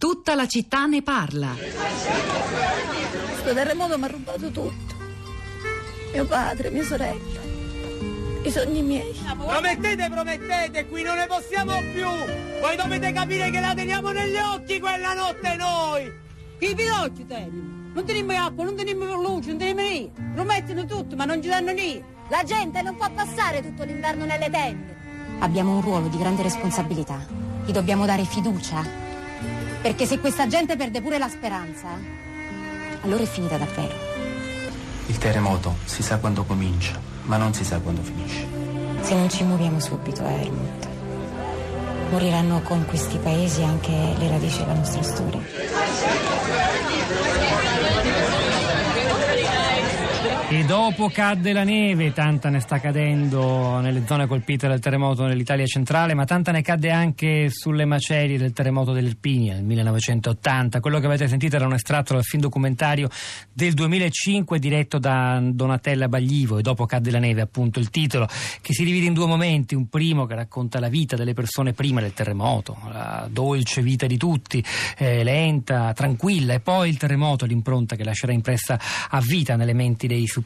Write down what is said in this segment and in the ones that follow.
Tutta la città ne parla. Questo terremoto mi ha rubato tutto. Mio padre, mia sorella, i sogni miei. Promettete, qui non ne possiamo più. Voi dovete capire che la teniamo negli occhi quella notte noi. Che pilocchi teniamo? Non teniamo acqua, non teniamo luce, non teniamo niente. Promettono tutto, ma non ci danno niente. La gente non può passare tutto l'inverno nelle tende. Abbiamo un ruolo di grande responsabilità. Gli dobbiamo dare fiducia. Perché se questa gente perde pure la speranza, allora è finita davvero. Il terremoto si sa quando comincia, ma non si sa quando finisce. Se non ci muoviamo subito, Helmut, moriranno con questi paesi anche le radici della nostra storia. E dopo cadde la neve, tanta ne sta cadendo nelle zone colpite dal terremoto nell'Italia centrale, ma tanta ne cadde anche sulle macerie del terremoto dell'Irpinia nel 1980. Quello che avete sentito era un estratto dal film documentario del 2005 diretto da Donatella Baglivo, e dopo cadde la neve, appunto, il titolo, che si divide in due momenti: un primo che racconta la vita delle persone prima del terremoto, la dolce vita di tutti, lenta, tranquilla, e poi il terremoto, l'impronta che lascerà impressa a vita nelle menti dei superstiti.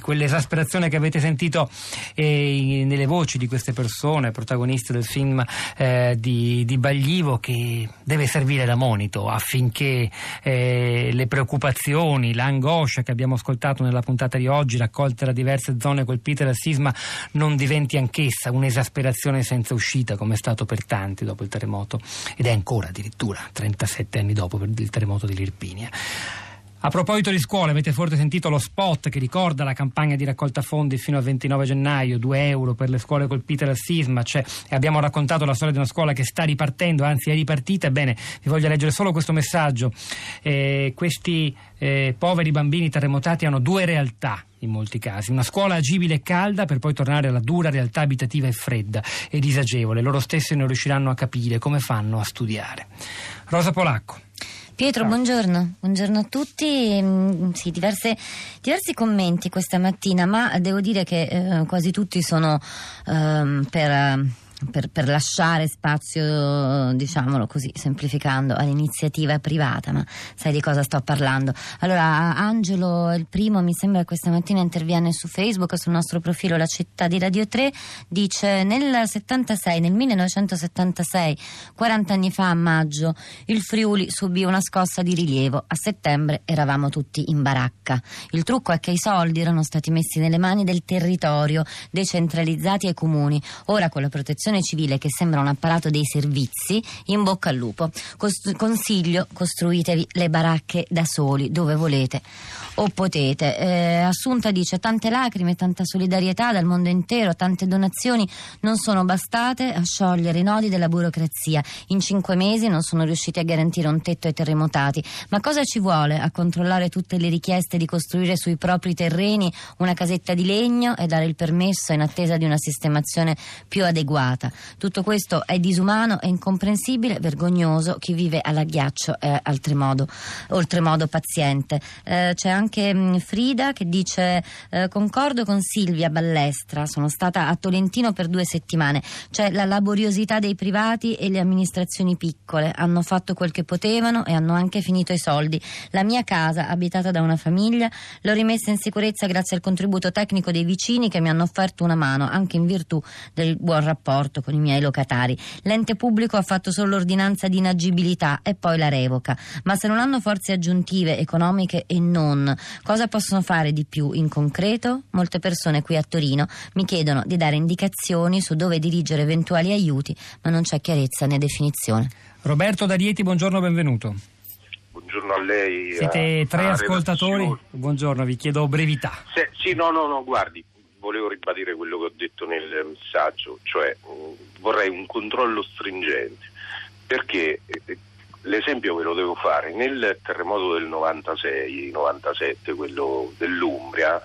Quell'esasperazione che avete sentito nelle voci di queste persone, protagoniste del film di Baglivo, che deve servire da monito affinché le preoccupazioni, l'angoscia che abbiamo ascoltato nella puntata di oggi, raccolta da diverse zone colpite dal sisma, non diventi anch'essa un'esasperazione senza uscita, come è stato per tanti dopo il terremoto, ed è ancora addirittura 37 anni dopo il terremoto dell'Irpinia. A proposito di scuole, avete forse sentito lo spot che ricorda la campagna di raccolta fondi fino al 29 gennaio, 2 euro per le scuole colpite dal sisma, e abbiamo raccontato la storia di una scuola che sta ripartendo, anzi è ripartita. Bene, vi voglio leggere solo questo messaggio. Questi poveri bambini terremotati hanno due realtà, in molti casi: una scuola agibile e calda, per poi tornare alla dura realtà abitativa e fredda e disagevole. Loro stessi non riusciranno a capire come fanno a studiare. Rosa Polacco. Pietro, buongiorno a tutti. Sì, diversi commenti questa mattina, ma devo dire che quasi tutti sono per lasciare spazio, diciamolo così, semplificando, all'iniziativa privata, ma sai di cosa sto parlando. Allora, Angelo, il primo, mi sembra, questa mattina interviene su Facebook, sul nostro profilo La Città di Radio 3, dice: nel 1976, 40 anni fa a maggio, il Friuli subì una scossa di rilievo. A settembre eravamo tutti in baracca. Il trucco è che i soldi erano stati messi nelle mani del territorio, decentralizzati ai comuni. Ora, con la protezione civile, che sembra un apparato dei servizi, in bocca al lupo. Consiglio: costruitevi le baracche da soli, dove volete o potete. Assunta dice: tante lacrime, tanta solidarietà dal mondo intero, tante donazioni non sono bastate a sciogliere i nodi della burocrazia. In 5 mesi non sono riusciti a garantire un tetto ai terremotati. Ma cosa ci vuole a controllare tutte le richieste di costruire sui propri terreni una casetta di legno e dare il permesso in attesa di una sistemazione più adeguata? Tutto questo è disumano, è incomprensibile, vergognoso. Chi vive all'agghiaccio è oltremodo paziente. C'è anche Frida che dice: concordo con Silvia Ballestra, sono stata a Tolentino per 2 settimane. C'è la laboriosità dei privati e le amministrazioni piccole. Hanno fatto quel che potevano e hanno anche finito i soldi. La mia casa, abitata da una famiglia, l'ho rimessa in sicurezza grazie al contributo tecnico dei vicini, che mi hanno offerto una mano, anche in virtù del buon rapporto con i miei locatari. L'ente pubblico ha fatto solo l'ordinanza di inagibilità e poi la revoca. Ma se non hanno forze aggiuntive, economiche e non, cosa possono fare di più in concreto? Molte persone qui a Torino mi chiedono di dare indicazioni su dove dirigere eventuali aiuti, ma non c'è chiarezza né definizione. Roberto D'Arieti, buongiorno, benvenuto. Buongiorno a lei. Siete 3 ascoltatori. Buongiorno, vi chiedo brevità. No, guardi, volevo ribadire quello che ho detto nel messaggio, cioè vorrei un controllo stringente, perché l'esempio ve lo devo fare: nel terremoto del 96-97, quello dell'Umbria,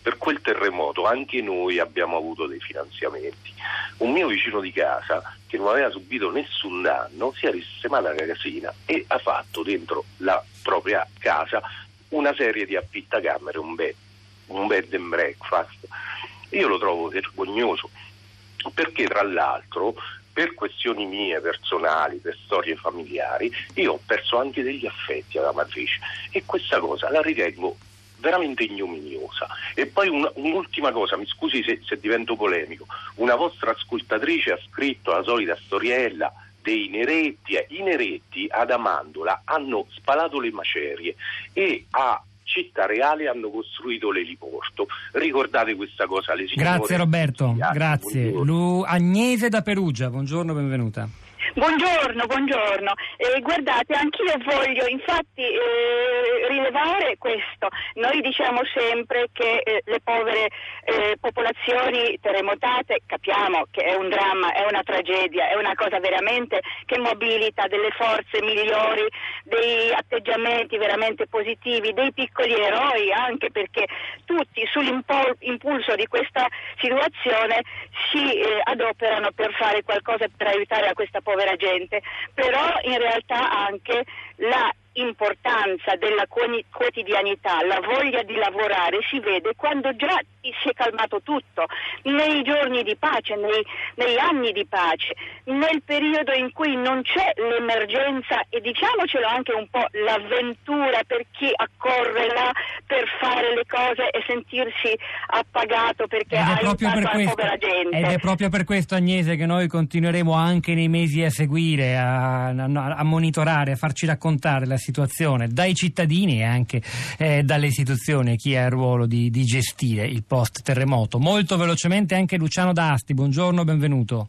per quel terremoto anche noi abbiamo avuto dei finanziamenti. Un mio vicino di casa, che non aveva subito nessun danno, si è risistemata la casina e ha fatto dentro la propria casa una serie di appittacamere, un bed and breakfast. Io lo trovo vergognoso, perché tra l'altro per questioni mie personali, per storie familiari, io ho perso anche degli affetti alla matrice, e questa cosa la ritengo veramente ignominiosa. E poi un'ultima cosa, mi scusi se divento polemico, una vostra ascoltatrice ha scritto la solita storiella dei Neretti. I Neretti ad Amandola hanno spalato le macerie e a Città Reale hanno costruito l'eliporto. Ricordate questa cosa, le signore. Grazie Roberto, grazie. Agnese da Perugia, buongiorno, benvenuta. Buongiorno. Guardate, anch'io voglio infatti rilevare questo. Noi diciamo sempre che le povere popolazioni terremotate, capiamo che è un dramma, è una tragedia, è una cosa veramente che mobilita delle forze migliori, dei atteggiamenti veramente positivi, dei piccoli eroi, anche perché tutti sull'impulso di questa situazione si adoperano per fare qualcosa per aiutare a questa povera gente, però in realtà anche la importanza della quotidianità, la voglia di lavorare si vede quando già si è calmato tutto, nei giorni di pace, negli anni di pace, nel periodo in cui non c'è l'emergenza e diciamocelo anche un po' l'avventura per chi accorre là per fare le cose e sentirsi appagato perché ha aiutato la povera gente. Ed è proprio per questo, Agnese, che noi continueremo anche nei mesi a seguire, a monitorare, a farci raccontare la situazione dai cittadini e anche dalle istituzioni, chi ha il ruolo di gestire il post terremoto. Molto velocemente anche Luciano D'Asti, buongiorno, benvenuto.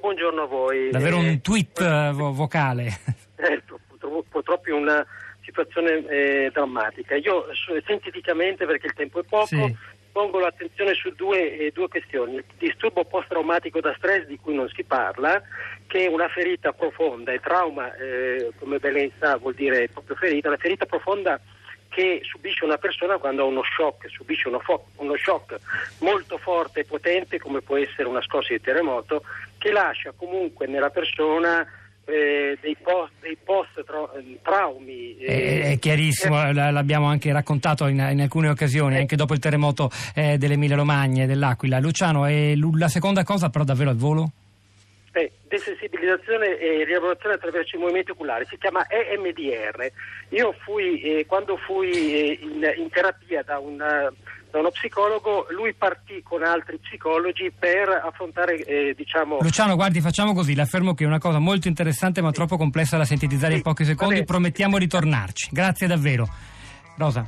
Buongiorno a voi. Davvero un tweet vocale. Purtroppo è una situazione drammatica. Io sinteticamente, perché il tempo è poco, pongo l'attenzione su due questioni: il disturbo post-traumatico da stress, di cui non si parla, che è una ferita profonda, e trauma, come ben lei sa, vuol dire proprio ferita, la ferita profonda che subisce una persona quando ha uno shock, subisce uno shock molto forte e potente, come può essere una scossa di terremoto, che lascia comunque nella persona dei post traumi. È chiarissimo, l'abbiamo anche raccontato in alcune occasioni, anche dopo il terremoto dell'Emilia Romagna e dell'Aquila. Luciano, la seconda cosa però davvero al volo? Desensibilizzazione e rielaborazione attraverso i movimenti oculari, si chiama EMDR. Io quando fui in terapia da uno psicologo, lui partì con altri psicologi per affrontare Luciano, guardi, facciamo così, la affermo che è una cosa molto interessante ma troppo complessa da sintetizzare in pochi secondi, promettiamo di tornarci. Grazie davvero. Rosa.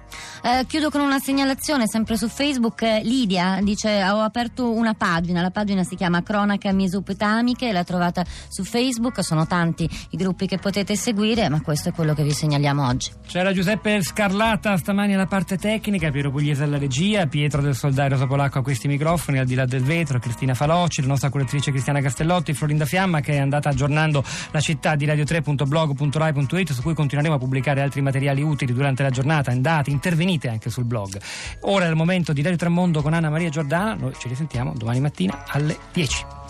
Chiudo con una segnalazione sempre su Facebook. Lidia dice: ho aperto una pagina, la pagina si chiama Cronaca Mesopotamiche, l'ha trovata su Facebook, sono tanti i gruppi che potete seguire, ma questo è quello che vi segnaliamo oggi. C'era Giuseppe Scarlata stamani alla parte tecnica, Piero Pugliese alla regia, Pietro del Soldà e Rosa Polacco a questi microfoni, al di là del vetro Cristina Falocci, la nostra curatrice Cristiana Castellotti, Florinda Fiamma, che è andata aggiornando la città di radio3.blog.rai.it, su cui continueremo a pubblicare altri materiali utili durante la giornata. Andate, intervenite anche sul blog. Ora è il momento di Radio Tremondo con Anna Maria Giordana. Noi ci risentiamo domani mattina alle 10.